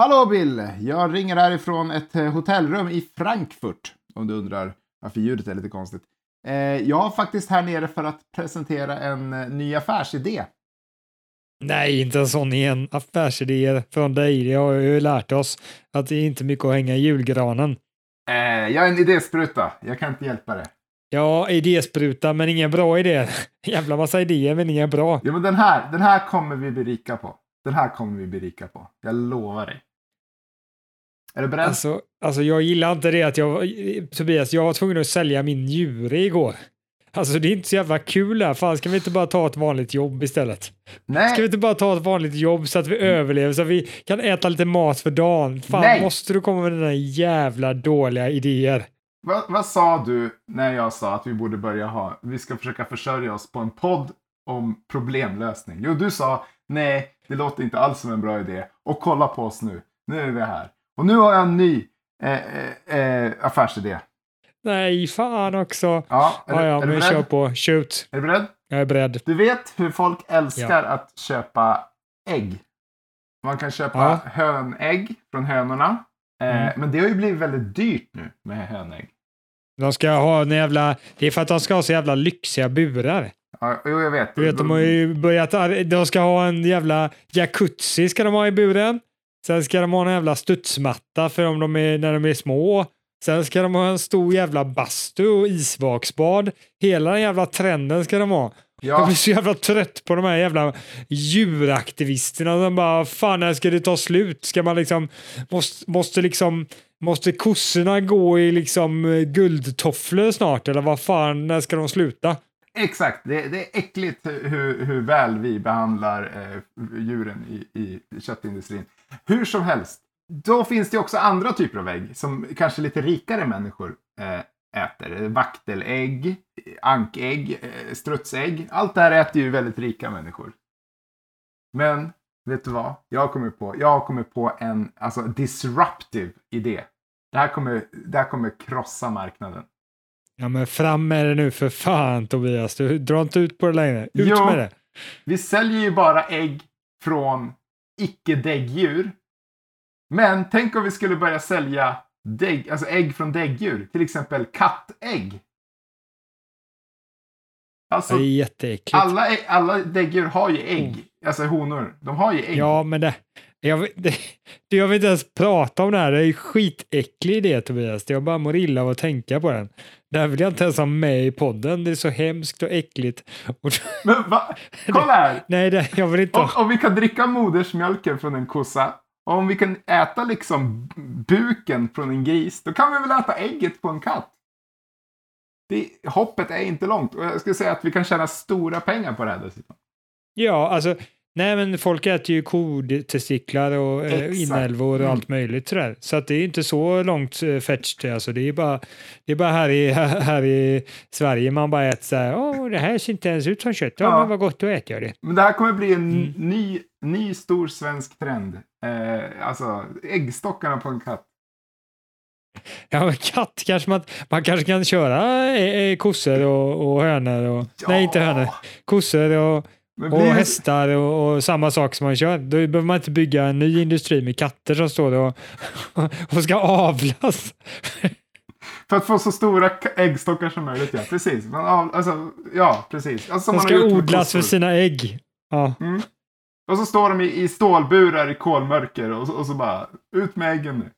Hallå Bill, jag ringer härifrån ett hotellrum i Frankfurt. Om du undrar varför ljudet är lite konstigt. Jag är faktiskt här nere för att presentera en ny affärsidé. Nej, inte en sån igen. Affärsidéer från dig, det har ju lärt oss. Att det är inte mycket att hänga i julgranen. Jag är en idéspruta, jag kan inte hjälpa det. Ja, idéspruta, men ingen bra idé. Jävla massa idéer, men ingen bra. Ja, men den här kommer vi berika på. Den här kommer vi bli rika på. Jag lovar dig. Är du beredd? Alltså jag gillar inte det att Tobias, jag var tvungen att sälja min njure igår. Alltså det är inte så jävla kul här. Fan, ska vi inte bara ta ett vanligt jobb istället? Nej. Ska vi inte bara ta ett vanligt jobb så att vi överlever? Så att vi kan äta lite mat för dagen? Fan, nej. Måste du komma med dina jävla dåliga idéer? Vad sa du när jag sa att vi borde börja vi ska försöka försörja oss på en podd om problemlösning? Jo, du sa nej. Det låter inte alls som en bra idé. Och kolla på oss nu. Nu är vi här. Och nu har jag en ny affärsidé. Nej, fan också. Ja, är du beredd? Kör på. Shoot. Är du beredd? Jag är beredd. Du vet hur folk älskar att köpa ägg. Man kan köpa hönägg från hönorna. Men det har ju blivit väldigt dyrt nu med hönägg. De ska ha det är för att de ska ha så jävla lyxiga burar. Ja, jo, jag vet. Du vet, de har ju börjat... De ska ha en jävla jacuzzi ska de ha i buren. Sen ska de ha en jävla studsmatta för om när de är små. Sen ska de ha en stor jävla bastu och isvaksbad. Hela den jävla trenden ska de ha. Ja. Jag blir så jävla trött på de här jävla djuraktivisterna. De bara, fan, när ska det ta slut? Ska man liksom... Måste kossorna gå i liksom guldtofflor snart? Eller vad fan, när ska de sluta? Exakt, det är äckligt hur väl vi behandlar djuren i köttindustrin. Hur som helst, då finns det också andra typer av ägg som kanske lite rikare människor äter. Vaktelägg, ankägg, strutsägg. Allt det här äter ju väldigt rika människor. Men, vet du vad? Jag kommer på en disruptive idé. Det här kommer krossa marknaden. Ja, men fram med det nu för fan, Tobias. Du drar inte ut på det längre. Ut med det. Vi säljer ju bara ägg från icke-däggdjur. Men tänk om vi skulle börja sälja ägg från däggdjur. Till exempel kattägg. Alltså, det är jätteäckligt. Alla däggdjur har ju ägg. Alltså honor. De har ju ägg. Ja, men jag vill inte ens prata om det här. Det är ju skitäcklig idé, Tobias. Jag bara mår illa av att tänka på den. Det här vill jag inte ens ha med i podden. Det är så hemskt och äckligt. Men va? Kolla här! Nej, jag vill inte. Om vi kan dricka modersmjölken från en kossa. Och om vi kan äta liksom buken från en gris. Då kan vi väl äta ägget på en katt. Hoppet är inte långt. Och jag skulle säga att vi kan tjäna stora pengar på det här dessutom. Ja, alltså... Nej, men folk äter ju kodtestiklar och inälvor och allt möjligt sådär. Så att det är inte så långt fetched. Alltså, det är bara här i Sverige man bara äter såhär, det här ser inte ens ut som kött. Ja, men vad gott att äta det. Men det här kommer bli en ny stor svensk trend. Äggstockarna på en katt. Ja, men katt kanske man kanske kan köra kossor och hönor. Nej, inte hönor. Kossor och... Och hästar och samma sak som man kör. Då behöver man inte bygga en ny industri med katter som står där och ska avlas. För att få så stora äggstockar som möjligt, ja. Precis. Precis. Alltså, de ska odlas för sina ägg. Ja. Mm. Och så står de i stålburar i kolmörker och så bara, ut med äggen nu.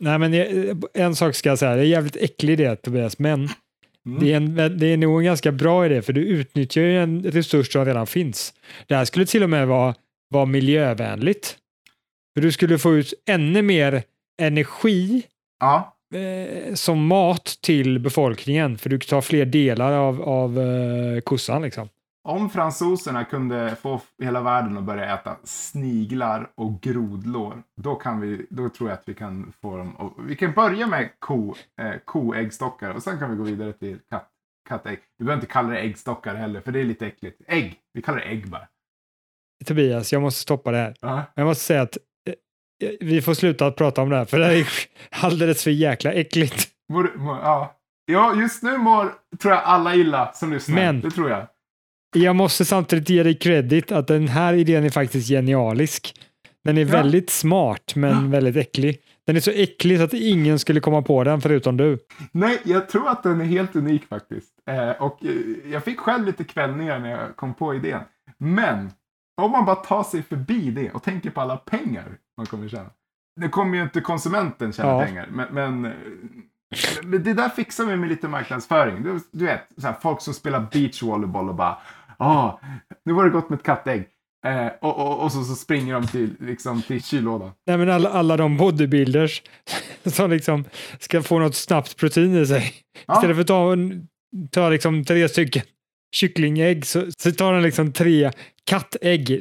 Nej, men en sak ska jag säga. Det är jävligt äcklig idé, Tobias, men... Mm. Det är nog en ganska bra idé, för du utnyttjar ju en resurs som redan finns. Det här skulle till och med vara miljövänligt. För du skulle få ut ännu mer energi som mat till befolkningen. För du tar fler delar av kossan liksom. Om fransoserna kunde få hela världen att börja äta sniglar och grodlår, då tror jag att vi kan få dem. Vi kan börja med koäggstockar och sen kan vi gå vidare till kattägg. Vi behöver inte kalla det äggstockar heller, för det är lite äckligt. Ägg! Vi kallar det ägg bara. Tobias, jag måste stoppa det här. Uh-huh. Jag måste säga att vi får sluta att prata om det här, för det här är alldeles för jäkla äckligt. Ja, just nu tror jag alla illa som lyssnar. Men... Det tror jag. Jag måste samtidigt ge dig kredit att den här idén är faktiskt genialisk. Den är väldigt smart, men väldigt äcklig. Den är så äcklig så att ingen skulle komma på den förutom du. Nej, jag tror att den är helt unik faktiskt. Och jag fick själv lite kvällningar när jag kom på idén. Men om man bara tar sig förbi det och tänker på alla pengar man kommer tjäna. Det kommer ju inte konsumenten tjäna pengar. Men det där fixar vi med lite marknadsföring. Du vet, så här, folk som spelar beachvolleyboll och bara nu var det gott med ett kattägg. Och så springer de till kyllådan. Nej, men alla de bodybuilders som liksom ska få något snabbt protein i sig. Ja. Istället för att ta liksom 3 stycken kycklingägg så tar den liksom 3 kattägg.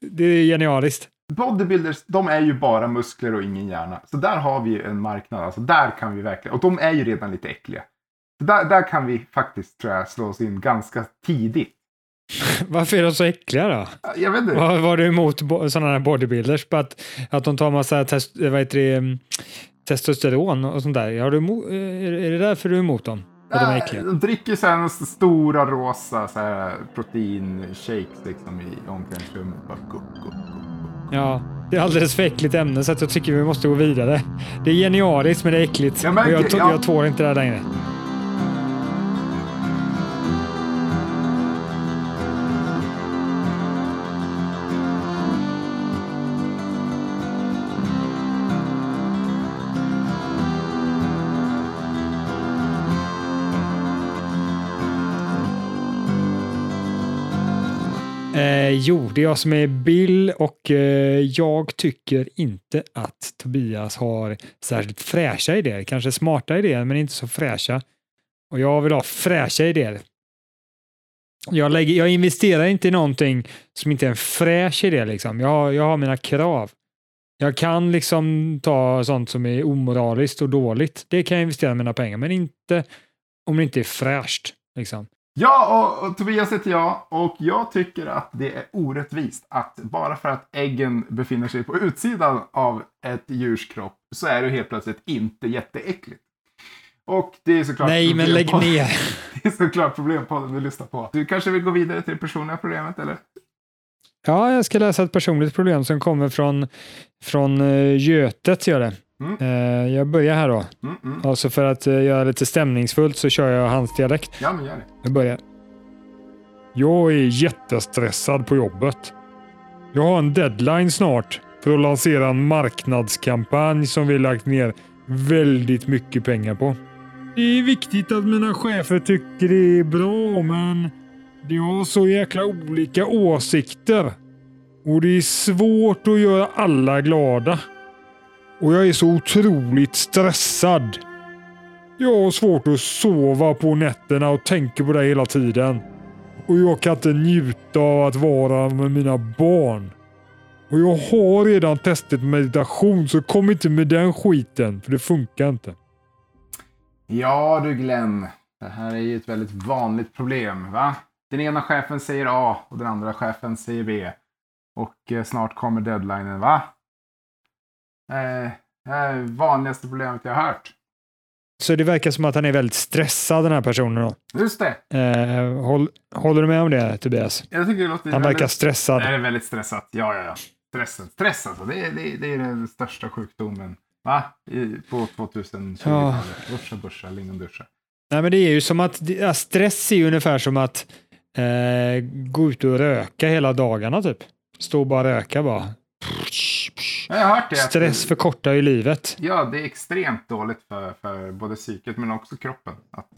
Det är genialiskt. Bodybuilders, de är ju bara muskler och ingen hjärna. Så där har vi en marknad. Alltså där kan vi verkligen. Och de är ju redan lite äckliga. Så där kan vi faktiskt, tror jag, slå oss in ganska tidigt. Varför är de så äckliga då? Jag vet inte. Vad var du emot sådana här bodybuilders? På att de tar massa testosteron och sånt där. Är det därför du är emot dem? De dricker så här stora rosa så här proteinshakes liksom i omklädningsrummet. Ja, det är alldeles för äckligt ämne så att jag tycker vi måste gå vidare. Det är genialiskt men det är äckligt. Jag tål inte det här längre. Jo, det är jag som är Bill och jag tycker inte att Tobias har särskilt fräscha idéer. Kanske smarta idéer, men inte så fräscha. Och jag vill ha fräscha idéer. Jag investerar inte i någonting som inte är en fräsch idé. Liksom. Jag har mina krav. Jag kan liksom ta sånt som är omoraliskt och dåligt. Det kan jag investera mina pengar, men inte om det inte är fräscht. Liksom. Ja, och Tobias heter jag och jag tycker att det är orättvist att bara för att äggen befinner sig på utsidan av ett djurs kropp så är det helt plötsligt inte jätteäckligt. Och det är såklart... Nej, men lägg ner! Det är såklart problempodden du lyssnar på. Du kanske vill gå vidare till det personliga problemet, eller? Ja, jag ska läsa ett personligt problem som kommer från Götet, gör det. Mm. Jag börjar här då. Alltså för att göra lite stämningsfullt så kör jag hans dialekt. Ja, men gör det. Jag börjar. Jag är jättestressad på jobbet. Jag har en deadline snart för att lansera en marknadskampanj som vi lagt ner väldigt mycket pengar på. Det är viktigt att mina chefer tycker det är bra, men de har så jäkla olika åsikter. Och det är svårt att göra alla glada. Och jag är så otroligt stressad. Jag har svårt att sova på nätterna och tänker på det hela tiden. Och jag kan inte njuta av att vara med mina barn. Och jag har redan testat meditation så kom inte med den skiten. För det funkar inte. Ja du Glenn. Det här är ju ett väldigt vanligt problem, va? Den ena chefen säger A och den andra chefen säger B. Och snart kommer deadlinen, va? Det är det vanligaste problemet jag har hört. Så det verkar som att han är väldigt stressad, den här personen då. Just det. Håller du med om det, Tobias? Jag tycker det låter han väldigt... verkar stressad. Det är väldigt stressat. Ja. Stress alltså. Det är den största sjukdomen. Va? På 2020. Ja. Börsa, lingon duscha. Nej, men det är ju som att... Ja, stress är ju ungefär som att gå ut och röka hela dagarna typ. Stå och bara röka bara. Jag har hört det. Stress förkortar ju livet. Ja, det är extremt dåligt för både psyket men också kroppen. Att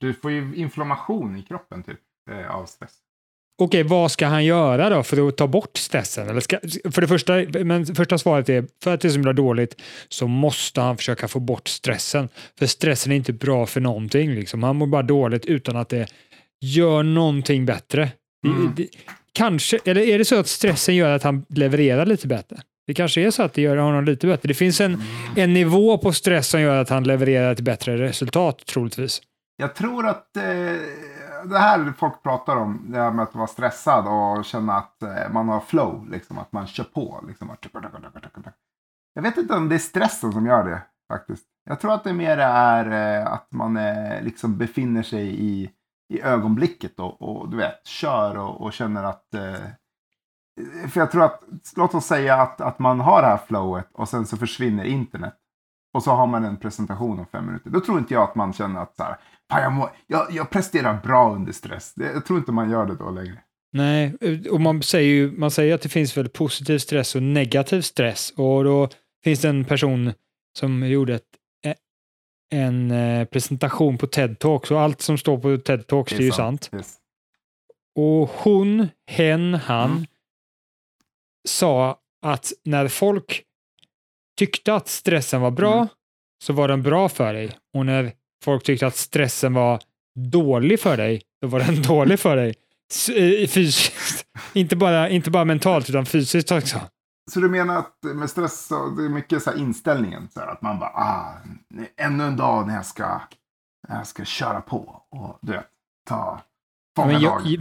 du får ju inflammation i kroppen typ av stress. Okej, vad ska han göra då för att ta bort stressen? Eller för det första, men första svaret är för att det är så dåligt så måste han försöka få bort stressen. För stressen är inte bra för någonting. Liksom. Han mår bara dåligt utan att det gör någonting bättre. Mm. Kanske, eller är det så att stressen gör att han levererar lite bättre? Det kanske är så att det gör honom lite bättre. Det finns en nivå på stress som gör att han levererar ett bättre resultat, troligtvis. Jag tror att det här folk pratar om, det här med att vara stressad och känna att man har flow, liksom, att man kör på. Liksom. Jag vet inte om det är stressen som gör det, faktiskt. Jag tror att det mer är att man liksom befinner sig i ögonblicket och du vet, kör och känner att För jag tror att, låt oss säga att man har det här flowet och sen så försvinner internet. Och så har man en presentation om 5 minuter. Då tror inte jag att man känner att så här, jag presterar bra under stress. Jag tror inte man gör det då längre. Nej, och man säger att det finns väl positiv stress och negativ stress. Och då finns det en person som gjorde en presentation på TED Talks. Och allt som står på TED Talks det är ju sant. Yes. Och han sa att när folk tyckte att stressen var bra så var den bra för dig. Och när folk tyckte att stressen var dålig för dig, då var den dålig för dig. Fysiskt. Inte bara mentalt utan fysiskt också. Så du menar att med stress så det är mycket så här inställningen så här, att man bara ännu en dag när jag ska köra på och du vet,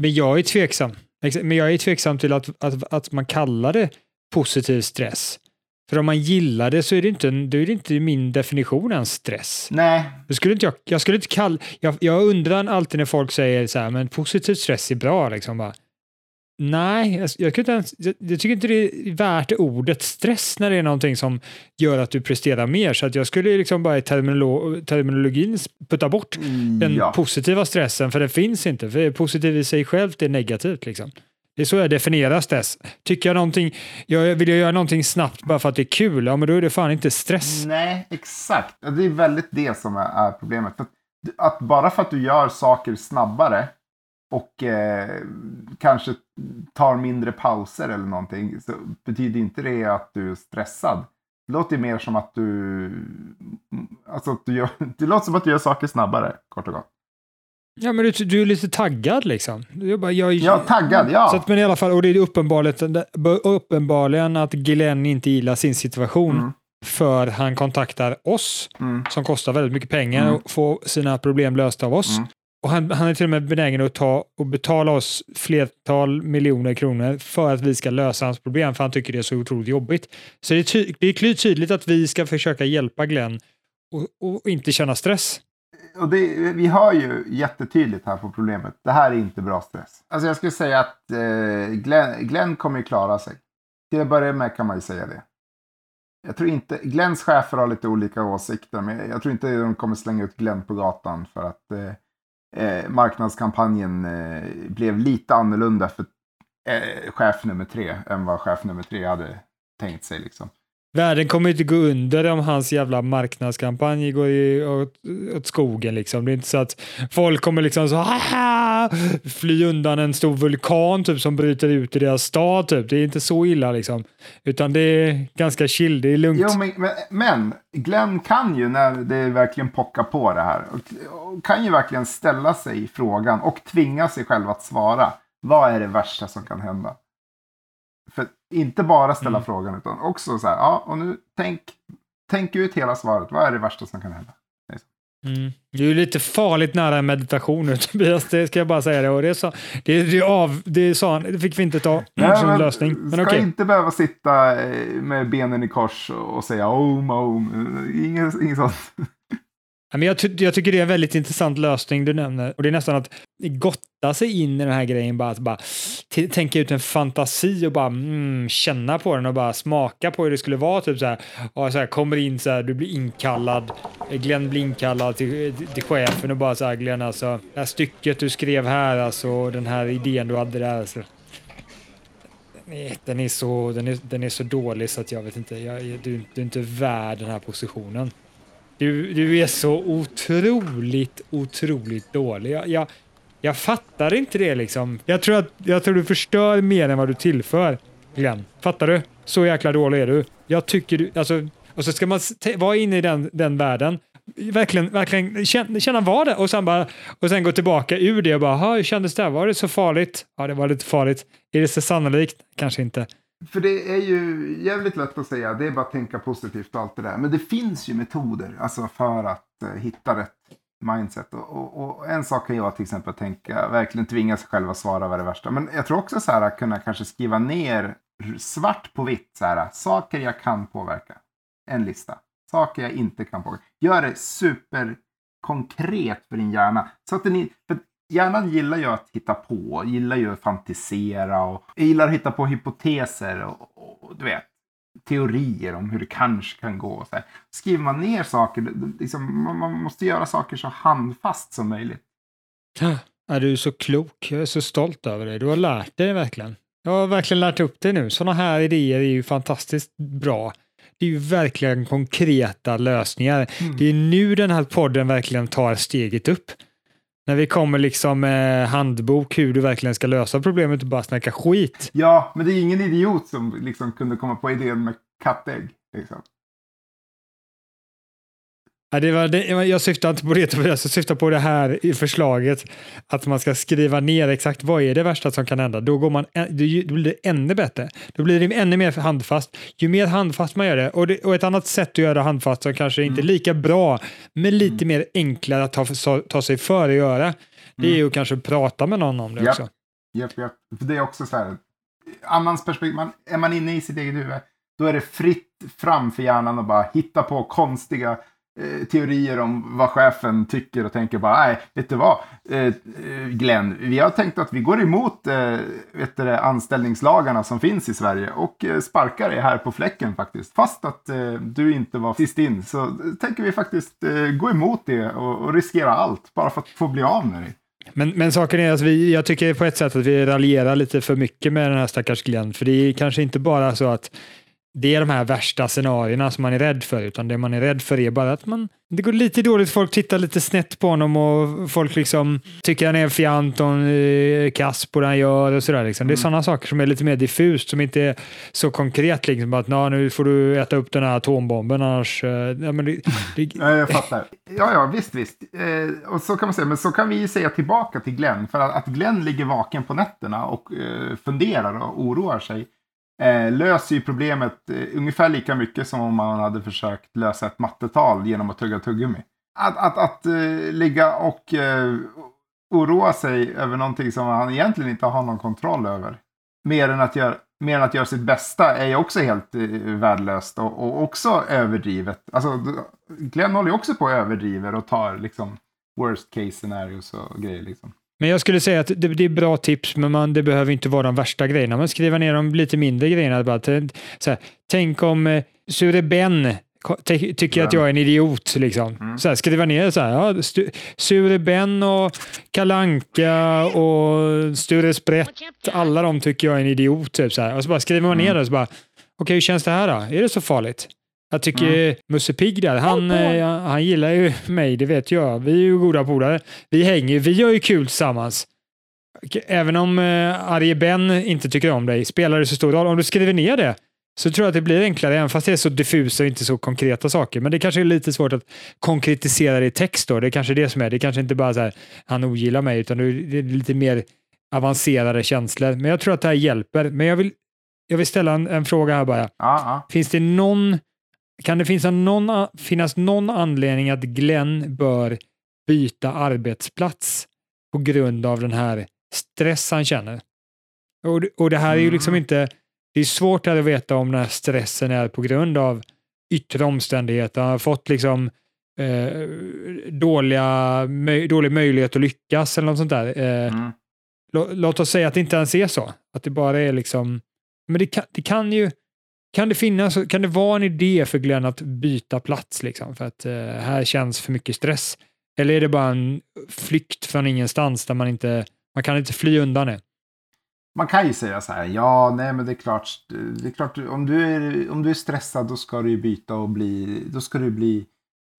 men jag är tveksam. Men jag är tveksam till att man kallar det positiv stress. För om man gillar det så är det inte min definition av stress. Nej. Jag undrar alltid när folk säger så här, men positiv stress är bra liksom bara. Nej, jag tycker inte det är värt ordet stress när det är någonting som gör att du presterar mer. Så att jag skulle liksom bara i terminologin putta bort den positiva stressen, för det finns inte. För positiv i sig självt är negativt liksom. Det är så jag definierar stress. Tycker jag någonting, vill jag göra någonting snabbt bara för att det är kul, ja men då är det fan inte stress. Nej, exakt. Det är väldigt det som är problemet. Att bara för att du gör saker snabbare och kanske tar mindre pauser eller någonting, så betyder inte det att du är stressad. Det låter mer som att det låter som att du gör saker snabbare, kort och gott. Ja, men du är lite taggad liksom. Jag är taggad. Så att, men i alla fall, och det är uppenbarligen att Glenn inte gillar sin situation för han kontaktar oss som kostar väldigt mycket pengar och får sina problem lösta av oss. Och han är till och med benägen att betala oss flertal miljoner kronor för att vi ska lösa hans problem, för han tycker det är så otroligt jobbigt. Så det är tydligt att vi ska försöka hjälpa Glenn och inte känna stress. Och vi har ju jättetydligt här på problemet. Det här är inte bra stress. Alltså jag skulle säga att Glenn kommer ju klara sig. Till att börja med kan man ju säga det. Jag tror inte, Glenns chefer har lite olika åsikter, men jag tror inte de kommer slänga ut Glenn på gatan för att marknadskampanjen blev lite annorlunda för chef nummer 3 än vad chef nummer 3 hade tänkt sig liksom. Världen kommer inte gå under om hans jävla marknadskampanj går åt skogen liksom. Det är inte så att folk kommer liksom så fly undan en stor vulkan typ som bryter ut i deras stad typ. Det är inte så illa liksom. Utan det är ganska chill, det är lugnt. Jo, men Glenn kan ju när det verkligen pockar på det här och kan ju verkligen ställa sig i frågan och tvinga sig själv att svara. Vad är det värsta som kan hända? För inte bara ställa frågan utan också så här, och nu tänk ut hela svaret. Vad är det värsta som kan hända? Det är ju lite farligt nära en meditation nu, Tobias, det ska jag bara säga det. Och det fick vi inte ta som lösning. Men ska inte behöva sitta med benen i kors och säga om. Inget sånt. Men jag tycker det är en väldigt intressant lösning du nämner. Och det är nästan att gotta sig in i den här grejen. Bara tänka ut en fantasi och bara känna på den och bara smaka på hur det skulle vara. Typ så här, och så här kommer in så här, du blir inkallad. Glenn blir inkallad till chefen och bara så här, Glenn alltså, det här stycket du skrev här alltså, den här idén du hade där alltså. Den är så dålig så att jag vet inte, du är inte värd den här positionen. Du är så otroligt dålig. Jag fattar inte det liksom. Jag tror du förstör mer än vad du tillför, Glenn. Fattar du? Så jäkla dålig är du. Jag tycker du alltså, och så ska man vara inne i den världen. Verkligen känna vad det och sen gå tillbaka ur det och bara, hur kändes det? Var det så farligt? Ja, det var lite farligt. Är det så sannolikt? Kanske inte. För det är ju jävligt lätt att säga. Det är bara att tänka positivt och allt det där. Men det finns ju metoder alltså för att hitta rätt mindset. Och en sak kan jag till exempel tänka. Verkligen tvinga sig själv att svara vad det värsta. Men jag tror också så här att kunna kanske skriva ner svart på vitt. Så här, saker jag kan påverka. En lista. Saker jag inte kan påverka. Gör det superkonkret för din hjärna. Så att Hjärnan gillar ju att hitta på, gillar ju att fantisera och gillar att hitta på hypoteser och du vet, teorier om hur det kanske kan gå. Så här. Skriver man ner saker, liksom, man måste göra saker så handfast som möjligt. Ja, du är så klok, jag är så stolt över dig. Du har lärt dig verkligen. Jag har verkligen lärt upp dig nu. Sådana här idéer är ju fantastiskt bra. Det är ju verkligen konkreta lösningar. Mm. Det är nu den här podden verkligen tar steget upp. När vi kommer liksom handbok hur du verkligen ska lösa problemet och bara snacka skit. Ja, men det är ingen idiot som liksom kunde komma på idén med kattägg. Liksom. Ja, jag syftar inte på det, jag syftar på det här i förslaget. Att man ska skriva ner exakt vad är det värsta som kan hända. Då blir det ännu bättre. Då blir det ännu mer handfast. Ju mer handfast man gör det. Och ett annat sätt att göra handfast som kanske inte är lika bra. Men lite mer enklare att ta sig för att göra. Det är ju kanske att prata med någon om det också. Japp. Det är också så här. Annans perspektiv. Är man inne i sitt eget huvud. Då är det fritt fram för hjärnan att bara hitta på konstiga teorier om vad chefen tycker och tänker bara, nej, vet du vad Glenn, vi har tänkt att vi går emot anställningslagarna som finns i Sverige och sparkar dig här på fläcken faktiskt, fast att du inte var sist in, så tänker vi faktiskt gå emot det och riskera allt bara för att få bli av med dig. Men saken är att jag tycker på ett sätt att vi raljerar lite för mycket med den här stackars Glenn, för det är kanske inte bara så att det är de här värsta scenarierna som man är rädd för, utan det man är rädd för är bara att det går lite dåligt, folk tittar lite snett på honom och folk liksom tycker han är en fjant och kass på det han gör och sådär liksom. Det är sådana saker som är lite mer diffust, som inte är så konkret liksom, att nu får du äta upp den här atombomben annars... Jag fattar. Ja, visst. Och så kan man säga, men så kan vi ju säga tillbaka till Glenn, för att Glenn ligger vaken på nätterna och funderar och oroar sig. Löser ju problemet ungefär lika mycket som om man hade försökt lösa ett mattetal genom att tugga tuggummi. Att ligga och oroa sig över någonting som han egentligen inte har någon kontroll över. Mer än att göra sitt bästa är ju också helt värdelöst och också överdrivet. Alltså, Glenn håller ju också på och överdriver och tar liksom worst case scenarios och grejer liksom. Men jag skulle säga att det är bra tips, men det behöver inte vara de värsta grejerna. Man skriver ner de lite mindre grejerna. Bara, så här, tänk om Sure Ben tycker att jag är en idiot. Liksom. Så här, skriva ner så här. Ja, Sure Ben och Kalanka och Sture Sprätt. Alla de tycker jag är en idiot. Typ, så här. Och så bara skriver man ner det. Och så bara, okej, hur känns det här då? Är det så farligt? Jag tycker Musse Pigg där, han gillar ju mig, det vet jag. Vi är ju goda polare. Vi hänger, vi gör ju kul tillsammans. Även om Arje Ben inte tycker om dig, spelar det så stor roll. Om du skriver ner det så tror jag att det blir enklare, även fast det är så diffusa och inte så konkreta saker. Men det kanske är lite svårt att konkretisera det i text då. Det är kanske det som är. Det är kanske inte bara så här, han ogillar mig, utan det är lite mer avancerade känslor. Men jag tror att det här hjälper. Men jag vill ställa en fråga här bara. Finns det någon... Kan det finnas någon anledning att Glenn bör byta arbetsplats på grund av den här stress han känner? Och det här är ju liksom inte... Det är svårt att veta om den här stressen är på grund av yttre omständigheter. Han har fått liksom dålig möjlighet att lyckas eller något sånt där. Låt oss säga att det inte ens är så. Att det bara är liksom... Men det kan ju... Kan det vara en idé för Glenn att byta plats liksom, för att här känns för mycket stress? Eller är det bara en flykt från ingenstans där man kan inte fly undan det? Man kan ju säga så här, men det är klart om du är stressad då ska du ju byta och då ska du bli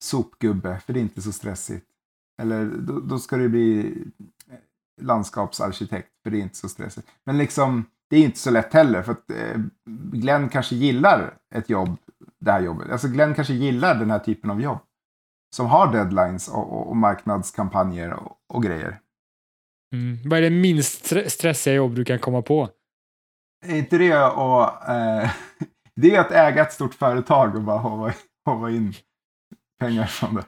sopgubbe, för det är inte så stressigt. Eller då ska du bli landskapsarkitekt, för det är inte så stressigt. Men liksom det är inte så lätt heller, för att Glenn kanske gillar det här jobbet. Alltså Glenn kanske gillar den här typen av jobb som har deadlines och marknadskampanjer och grejer. Vad är det minst stressiga jobb du kan komma på? Är inte det det är att äga ett stort företag och bara hova in pengar från det.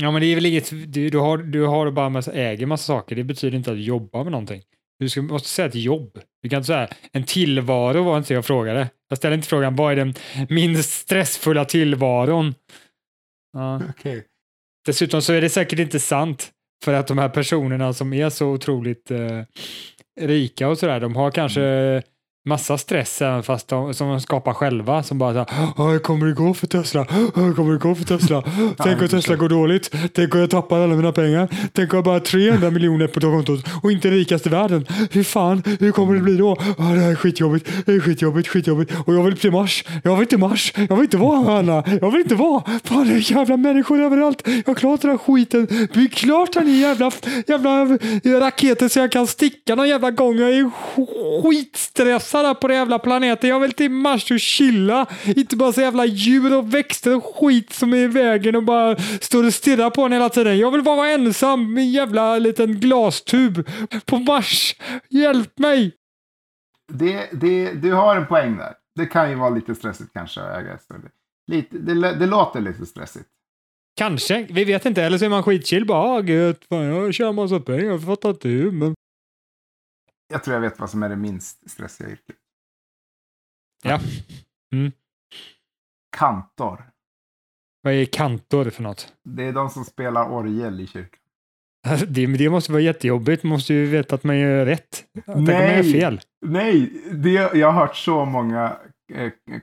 Ja, men det är väl inget, du har bara äger massa saker, det betyder inte att jobba med någonting. Du måste säga ett jobb. Du kan inte säga en tillvaro, var inte jag frågade. Jag ställer inte frågan, vad är den minst stressfulla tillvaron? Ja. Okay. Dessutom så är det säkert inte sant. För att de här personerna som är så otroligt rika och sådär, de har kanske massa stress även fast de, som de skapar själva, som bara såhär, kommer det gå för Tesla? Kommer det gå för Tesla? Tänk om Tesla går dåligt? Tänk om jag tappar alla mina pengar? Tänk om jag bara 300 miljoner på kontot och inte rikast i världen? Hur fan? Hur kommer det bli då? Det här är skitjobbigt, skitjobbigt. Och jag vill till Mars. Jag vill inte vara här, Anna. Fan, det är jävla människor överallt. Jag klarar den här skiten. Vi klart den jävla raketen så jag kan sticka någon jävla gång. Jag är skitstress på den jävla planeten. Jag vill till Mars och chilla. Inte bara så jävla djur och växter och skit som är i vägen och bara står och stirrar på den hela tiden. Jag vill vara ensam med en jävla liten glastub på Mars. Hjälp mig! Du har en poäng där. Det kan ju vara lite stressigt kanske. Det låter lite stressigt. Kanske. Vi vet inte. Eller så är man skitchill. Bara, gud, fan, jag kör en massa pengar. Jag fattar inte hur, men... Jag tror jag vet vad som är det minst stressiga yrket. Ja. Mm. Kantor. Vad är kantor för något? Det är de som spelar orgel i kyrkan. Alltså, det måste vara jättejobbigt. Man måste ju veta att man gör rätt. Att man gör fel. Nej, jag har hört så många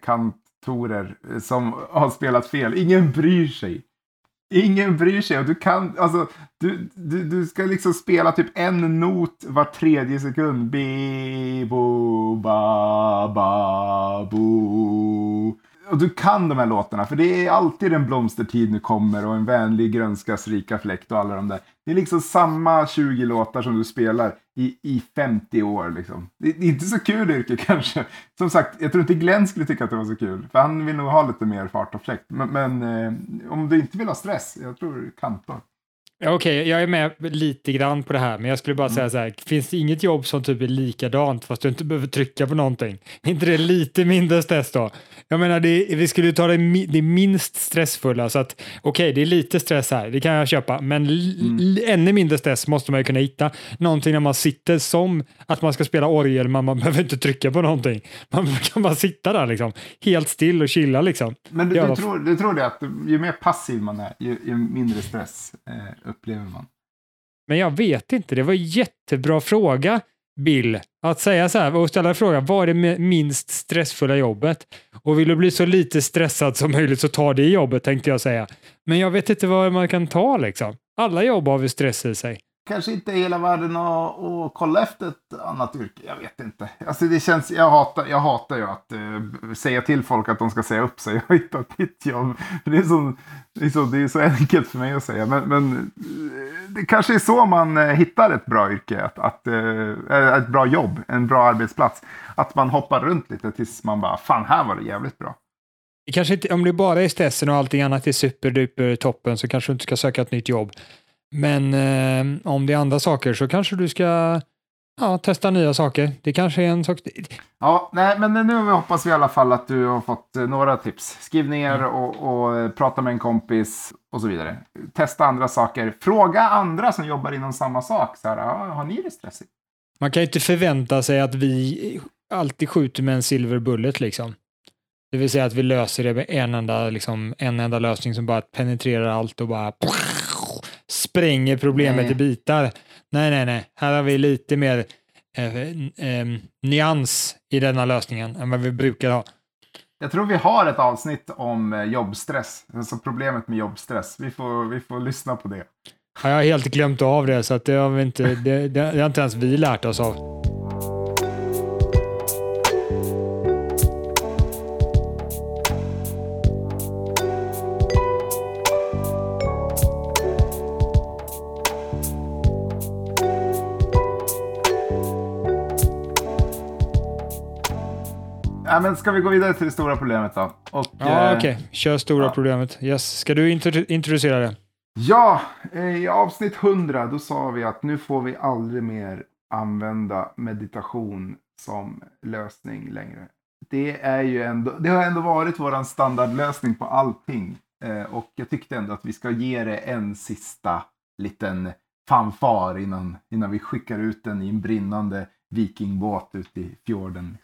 kantorer som har spelat fel. Ingen bryr sig. Och du kan, alltså, du ska liksom spela typ en not var tredje sekund. Bi, bo, ba, ba, bo. Och du kan de här låtarna, för det är alltid en blomstertid nu kommer och en vänlig grönskas rika fläkt och alla de där. Det är liksom samma 20 låtar som du spelar i 50 år liksom. Det är inte så kul yrke kanske. Som sagt, jag tror inte Glenn skulle tycka att det var så kul. För han vill nog ha lite mer fart och fläkt. Men om du inte vill ha stress, jag tror kantor. Okej, jag är med lite grann på det här. Men jag skulle bara säga så här. Finns det inget jobb som typ är likadant fast du inte behöver trycka på någonting? Inte det lite mindre stress då? Jag menar, vi skulle ta det minst stressfulla. Så att okej, det är lite stress här. Det kan jag köpa. Men ännu mindre stress måste man ju kunna hitta. Någonting när man sitter som att man ska spela orgel. Man behöver inte trycka på någonting. Man kan bara sitta där liksom. Helt still och chilla liksom. Men du tror det att ju mer passiv man är, ju mindre stress upplever man. Men jag vet inte. Det var en jättebra fråga, Bill. Att säga så här och ställa frågan, vad är det minst stressfulla jobbet? Och vill du bli så lite stressad som möjligt så ta det jobbet, tänkte jag säga. Men jag vet inte vad man kan ta liksom. Alla jobb har vi stress i sig. Kanske inte hela världen att kolla efter ett annat yrke. Jag vet inte. Alltså det känns, jag hatar ju att säga till folk att de ska säga upp sig och hitta ett nytt jobb. Det är så enkelt för mig att säga. Men det kanske är så man hittar ett bra yrke. Ett bra jobb. En bra arbetsplats. Att man hoppar runt lite tills man bara, fan här var det jävligt bra. Kanske inte, om det bara är stressen och allting annat är superduper toppen så kanske du inte ska söka ett nytt jobb. Men om det är andra saker så kanske du ska testa nya saker. Det kanske är en sak... Ja, nej, men nu hoppas vi i alla fall att du har fått några tips. Skriv ner och prata med en kompis och så vidare. Testa andra saker. Fråga andra som jobbar inom samma sak. Så här, har ni det stressigt? Man kan ju inte förvänta sig att vi alltid skjuter med en silver bullet liksom. Det vill säga att vi löser det med en enda lösning som bara penetrerar allt och bara... spränger problemet i bitar. Nej. Här har vi lite mer nyans i denna lösningen än vad vi brukar ha. Jag tror vi har ett avsnitt om jobbstress. Alltså problemet med jobbstress. Vi får lyssna på det. Ja, jag har helt glömt av det så att det har inte ens vi lärt oss av. Ja, men ska vi gå vidare till det stora problemet då? Okej. Kör stora problemet. Yes. Ska du introducera det? Ja, i avsnitt 100 då sa vi att nu får vi aldrig mer använda meditation som lösning längre. Det har ändå varit våran standardlösning på allting. Och jag tyckte ändå att vi ska ge det en sista liten fanfar innan vi skickar ut den i en brinnande vikingbåt ute i fjorden.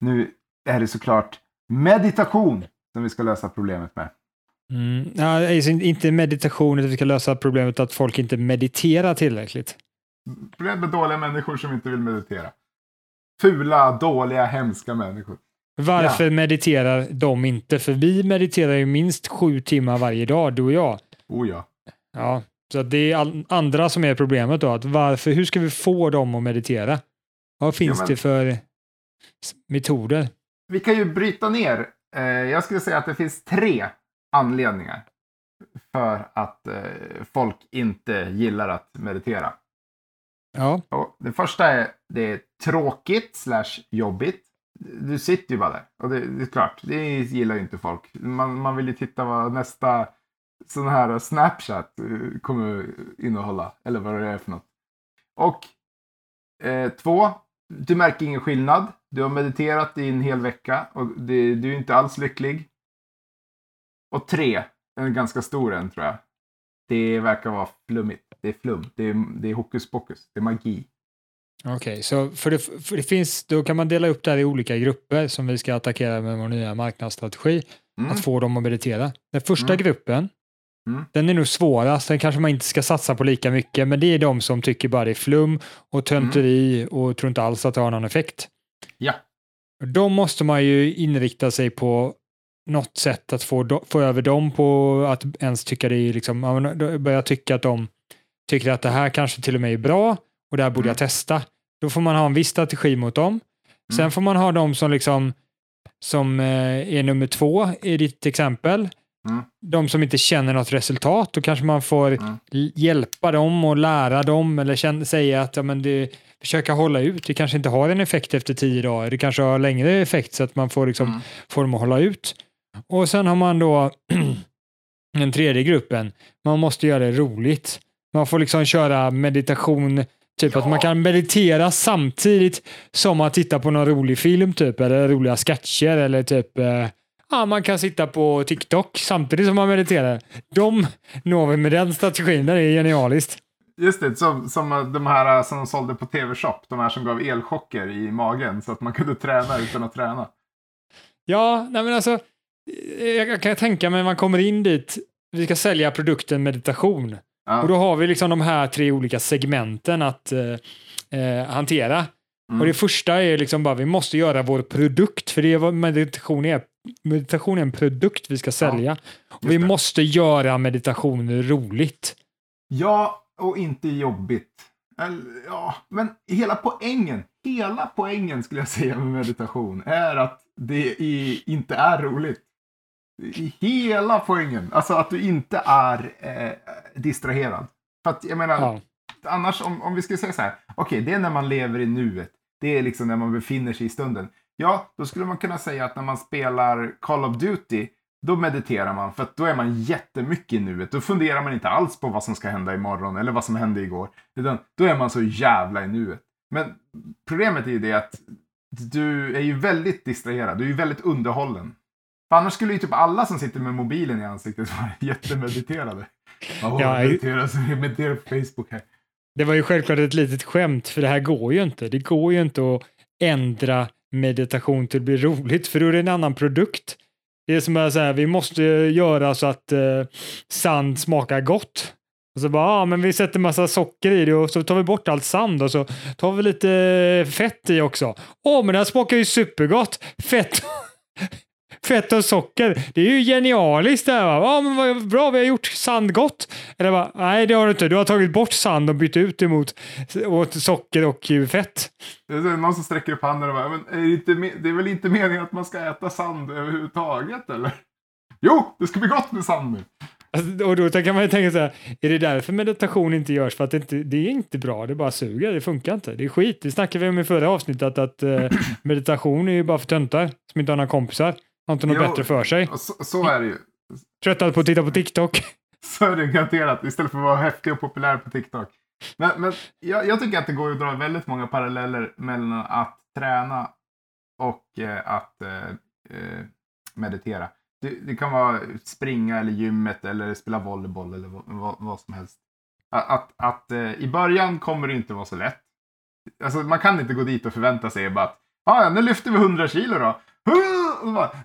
Nu är det såklart meditation som vi ska lösa problemet med. Mm. Ja, inte meditation, att vi ska lösa problemet att folk inte mediterar tillräckligt. Problemet med dåliga människor som inte vill meditera. Fula, dåliga, hemska människor. Varför mediterar de inte? För vi mediterar ju minst 7 timmar varje dag, du och jag. Oh ja. Ja, så det är andra som är problemet då. Att varför, hur ska vi få dem att meditera? Vad finns det för metoder? Vi kan ju bryta ner. Jag skulle säga att det finns 3 anledningar för att folk inte gillar att meditera. Ja. Och det första är det är tråkigt / jobbigt. Du sitter ju bara där. Och det är klart, det gillar ju inte folk. Man vill ju titta vad nästa sån här Snapchat kommer innehålla. Eller vad det är för något. Och 2. Du märker ingen skillnad. Du har mediterat i en hel vecka. Och du är inte alls lycklig. Och 3. En ganska stor en, tror jag. Det verkar vara flummigt. Det är flum. Det är hokus pokus. Det är magi. Okej, så för det finns, då kan man dela upp det här i olika grupper som vi ska attackera med vår nya marknadsstrategi. Mm. Att få dem att meditera. Den första gruppen, den är nog svårast. Den kanske man inte ska satsa på lika mycket. Men det är de som tycker bara det är flum och tönteri och tror inte alls att det har någon effekt. Ja. Då måste man ju inrikta sig på något sätt att få över dem på att ens tycka det är liksom, börja tycka att de tycker att det här kanske till och med är bra och det här borde jag testa. Då får man ha en viss strategi mot dem. Sen får man ha dem som liksom som är nummer 2 i ditt exempel. De som inte känner något resultat, då kanske man får hjälpa dem och lära dem eller säga att ja, men det, försöka hålla ut. Det kanske inte har en effekt efter 10 dagar. Det kanske har längre effekt så att man får liksom får dem att hålla ut. Och sen har man då den tredje gruppen. Man måste göra det roligt. Man får liksom köra meditation typ att man kan meditera samtidigt som man tittar på någon rolig film typ, eller roliga sketcher eller typ, man kan sitta på TikTok samtidigt som man mediterar. De når vi med den strategin, det är genialiskt. Just det, som de här som de sålde på TV-shop, de här som gav elchocker i magen så att man kunde träna utan att träna. Ja, nej men alltså jag kan tänka mig, man kommer in dit, vi ska sälja produkten meditation. Ja. Och då har vi liksom de här 3 olika segmenten att hantera. Och det första är liksom bara, vi måste göra vår produkt, för det är vad meditation är. Meditation är en produkt vi ska sälja. Och vi måste göra meditation roligt. Ja, och inte jobbigt. Ja, men hela poängen skulle jag säga med meditation är att det inte är roligt. Hela poängen. Alltså att du inte är distraherad. För att jag menar, annars om vi ska säga så här, okej, det är när man lever i nuet. Det är liksom när man befinner sig i stunden. Ja, då skulle man kunna säga att när man spelar Call of Duty, då mediterar man. För att då är man jättemycket i nuet. Då funderar man inte alls på vad som ska hända imorgon eller vad som hände igår. Då är man så jävla i nuet. Men problemet är ju det att du är ju väldigt distraherad. Du är ju väldigt underhållen. För annars skulle ju typ alla som sitter med mobilen i ansiktet vara jättemediterade. Mediterar på Facebook här. Det var ju självklart ett litet skämt, för det här går ju inte. Det går ju inte att ändra meditation till att bli roligt, för då är det en annan produkt. Det är som att säga, vi måste göra så att sand smakar gott. Och så bara, men vi sätter massa socker i det och så tar vi bort allt sand och så tar vi lite fett i också. Men det här smakar ju supergott. Fett och socker. Det är ju genialiskt det här, va? Men vad bra, vi har gjort sand gott. Eller va? Nej, det har du inte. Du har tagit bort sand och bytt ut emot åt socker och fett. Det är någon som sträcker upp handen och bara, men det är väl inte meningen att man ska äta sand överhuvudtaget, eller? Jo, det ska bli gott med sand nu. Alltså, och då kan man ju tänka så här, är det därför meditation inte görs? För att det är inte bra, det bara suger, det funkar inte. Det är skit, det snackade vi om i förra avsnittet att meditation är ju bara för töntar som inte har några kompisar. Har inte något bättre för sig. Så är det ju. Tröttad på att titta på TikTok. Så är det garanterat. Istället för att vara häftig och populär på TikTok. Men jag tycker att det går att dra väldigt många paralleller mellan att träna och att meditera. Det kan vara springa eller gymmet eller spela volleyboll eller vad som helst. Att i början kommer det inte vara så lätt. Alltså man kan inte gå dit och förvänta sig bara att nu lyfter vi 100 kilo då.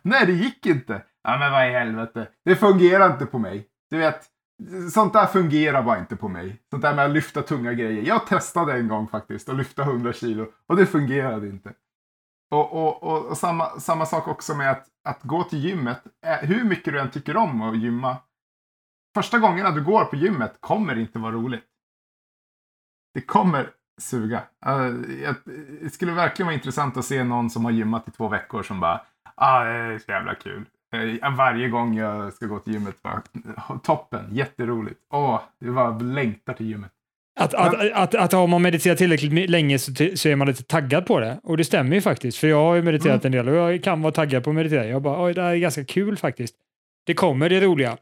Nej, det gick inte. Ja, men vad i helvete. Det fungerar inte på mig. Du vet, sånt där fungerar bara inte på mig. Sånt där med att lyfta tunga grejer. Jag testade en gång faktiskt att lyfta 100 kilo. Och det fungerade inte. Och samma sak också med att gå till gymmet. Hur mycket du än tycker om att gymma. Första gångerna du går på gymmet kommer inte vara roligt. Det kommer suga. Det skulle verkligen vara intressant att se någon som har gymmat i 2 veckor som bara, det är så jävla kul. Varje gång jag ska gå till gymmet bara, toppen, jätteroligt. Jag bara längtar till gymmet. Att om man mediterar tillräckligt länge så är man lite taggad på det. Och det stämmer ju faktiskt. För jag har ju mediterat en del och jag kan vara taggad på att meditera. Jag bara, det här är ganska kul faktiskt. Det kommer, det är roliga.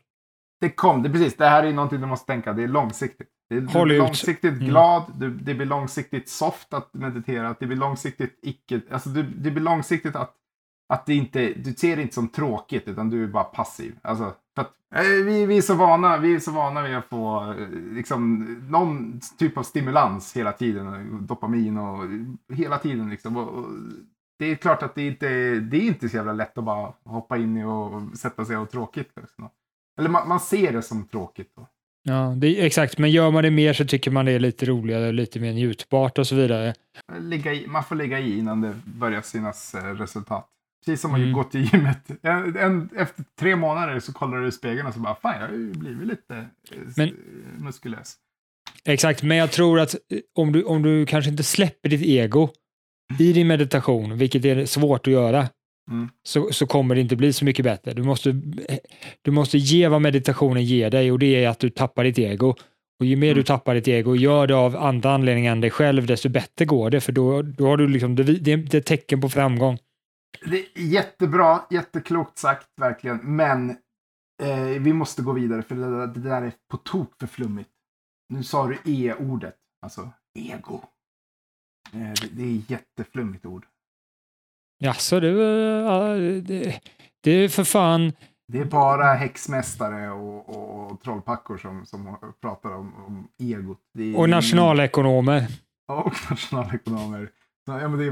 Det precis. Det här är någonting du måste tänka. Det är långsiktigt. Du blir långsiktigt glad. Det blir långsiktigt soft att meditera. Det blir långsiktigt icke... Alltså det blir långsiktigt att det inte... Du ser det inte som tråkigt utan du är bara passiv. Alltså, för att, vi är så vana vid att få liksom, någon typ av stimulans hela tiden. Dopamin och hela tiden liksom. Och det är klart att det är inte så jävla lätt att bara hoppa in i och sätta sig och tråkigt liksom. Eller man ser det som tråkigt då. Ja, exakt. Men gör man det mer så tycker man det är lite roligare, lite mer njutbart och så vidare. Man får ligga i innan det börjar synas resultat. Precis som man gått i gymmet. Efter 3 månader så kollar du i spegeln och så bara, fan jag har ju blivit lite muskulös. Exakt, men jag tror att om du kanske inte släpper ditt ego i din meditation, vilket är svårt att göra. Så kommer det inte bli så mycket bättre. Du måste ge vad meditationen ger dig, och det är att du tappar ditt ego. Och ju mer du tappar ditt ego och gör det av andra anledningar än dig själv, desto bättre går det. För då har du liksom, det är tecken på framgång. Det är jättebra, jätteklokt sagt verkligen. Men vi måste gå vidare, för det där är på tok för flummigt. Nu sa du e-ordet, alltså ego. Det är ett jätteflummigt ord. Jaså, det är för fan... Det är bara häxmästare och trollpackor som pratar om egot. Och nationalekonomer. Ja, men det är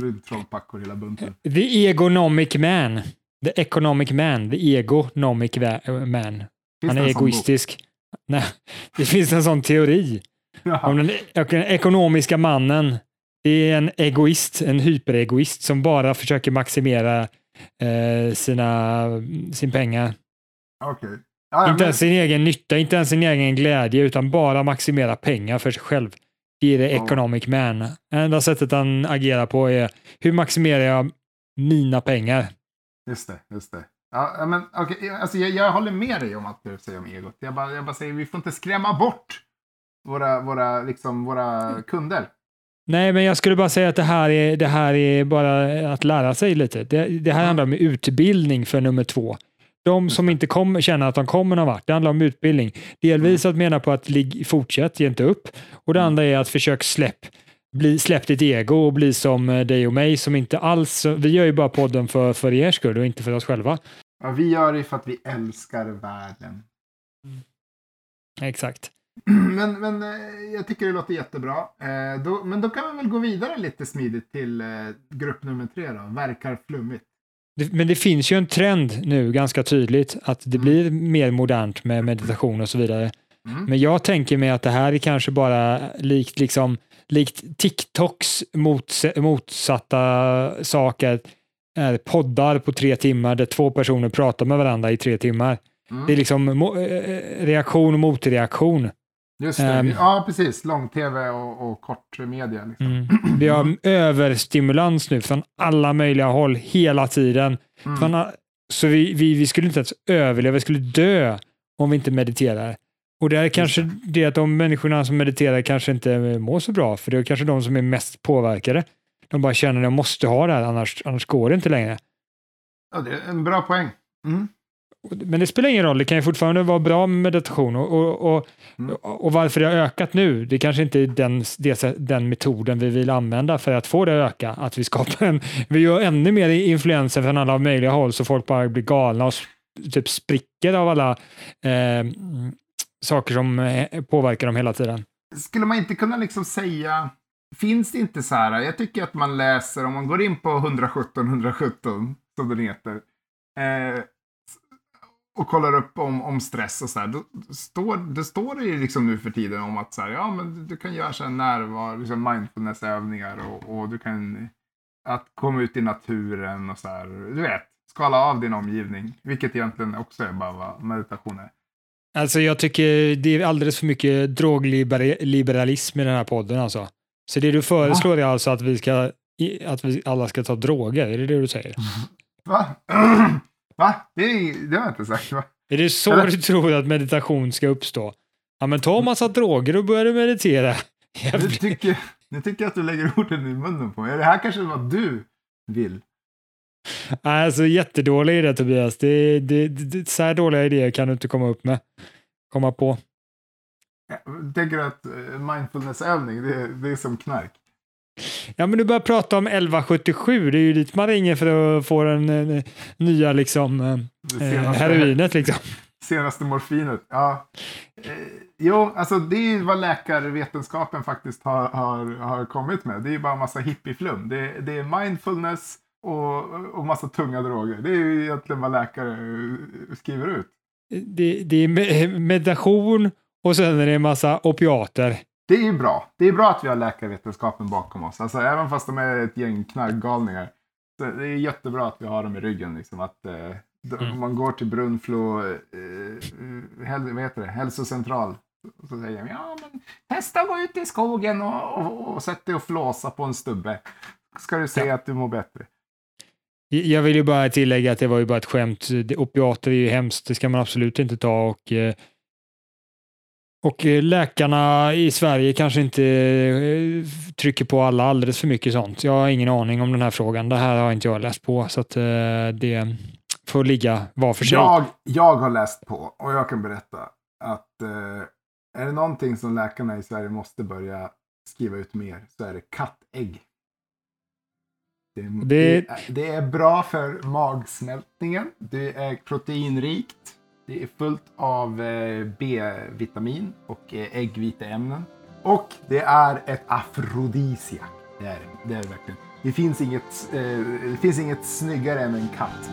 väl trollpackor hela bunten. The egonomic man. The economic man. The egonomic man. Han är egoistisk. Nej, det finns en sån teori. Om den ekonomiska mannen. Det är en egoist, en hyperegoist som bara försöker maximera sin pengar. Okej. Okay. Inte ens sin egen nytta, inte ens sin egen glädje, utan bara maximera pengar för sig själv. Det är det economic man. Enda sättet han agerar på är, hur maximerar jag mina pengar? Just det. Ja, men, okay. Alltså, jag håller med dig om att du säger om egot. Jag bara säger, vi får inte skrämma bort våra kunder. Nej, men jag skulle bara säga att det här är bara att lära sig lite. Det här handlar om utbildning för nummer 2. De som inte känner att de kommer någon vart. Det handlar om utbildning. Delvis att mena på att fortsätt, ge inte upp. Och det andra är att försöka släpp ditt ego och bli som dig och mig som inte alls... Vi gör ju bara podden för er skull och inte för oss själva. Ja, vi gör det för att vi älskar världen. Exakt. Men jag tycker det låter jättebra. Men då kan man väl gå vidare lite smidigt till grupp nummer 3 då. Verkar flummigt. Men det finns ju en trend nu ganska tydligt att det blir mer modernt med meditation och så vidare. Men jag tänker mig att det här är kanske bara likt TikToks motsatta saker är poddar på 3 timmar där 2 personer pratar med varandra i 3 timmar. Det är liksom reaktion och motreaktion. Just det. Ja, precis. Lång-tv och kort media. Liksom. Vi har överstimulans nu från alla möjliga håll hela tiden. Så vi skulle inte ens överleva. Vi skulle dö om vi inte mediterar. Och det är kanske det att de människorna som mediterar kanske inte mår så bra. För det är kanske de som är mest påverkade. De bara känner att de måste ha det här, annars går det inte längre. Ja, det är en bra poäng. Men det spelar ingen roll, det kan ju fortfarande vara bra med meditation och varför det har ökat nu, det kanske inte är den metoden vi vill använda för att få det att öka, att vi skapar vi gör ännu mer influenser från alla möjliga håll så folk bara blir galna och typ spricker av alla saker som påverkar dem hela tiden. Skulle man inte kunna liksom säga, finns det inte så här, jag tycker att man läser, om man går in på 117 som den heter och kollar upp om stress och sådär, det står ju liksom nu för tiden om att så här, ja men du kan göra så här närvaro, liksom mindfulnessövningar och du kan att komma ut i naturen och så här, du vet, skala av din omgivning, vilket egentligen också är bara vad meditation är. Alltså jag tycker det är alldeles för mycket drogliberalism i den här podden alltså. Så det du föreslår är alltså att vi alla ska ta droger, är det du säger? Va? Va? Det har jag inte sagt, va? Är det så du tror att meditation ska uppstå? Ja men ta en massa droger och börja meditera. Nu tycker jag att du lägger orden i munnen på mig. Det här kanske är vad du vill. Alltså jättedålig idé, Tobias. Det så här dåliga idéer kan du inte komma på. Jag tänker att mindfulnessövning det är som knark. Ja men du börjar prata om 1177. Det är ju dit man ringer för att få den nya liksom heroinet liksom. Senaste morfinet. Ja. Jo, alltså det är vad läkarvetenskapen faktiskt har kommit med. Det är ju bara en massa hippieflum. Det är mindfulness och massa tunga droger. Det är ju egentligen vad läkare skriver ut. Det är meditation och sen är det en massa opiater. Det är ju bra. Det är bra att vi har läkarvetenskapen bakom oss. Alltså även fast de är ett gäng knarkgalningar. Så det är jättebra att vi har dem i ryggen. Liksom, att, om man går till Brunflo hälsocentral så säger de, ja men testa att gå ut i skogen och sätt dig och flåsa på en stubbe. Ska du se att du mår bättre. Jag vill ju bara tillägga att det var ju bara ett skämt. Opiater är ju hemskt. Det ska man absolut inte ta och läkarna i Sverige kanske inte trycker på alla alldeles för mycket sånt. Jag har ingen aning om den här frågan. Det här har inte jag läst på, så att det får ligga var för sig. Jag har läst på och jag kan berätta att är det någonting som läkarna i Sverige måste börja skriva ut mer så är det kattägg. Det är bra för magsmältningen. Det är proteinrikt. Det är fullt av B-vitamin och äggviteämnen. Och det är ett afrodisiak. Det är det verkligen. Det finns inget snyggare än en katt.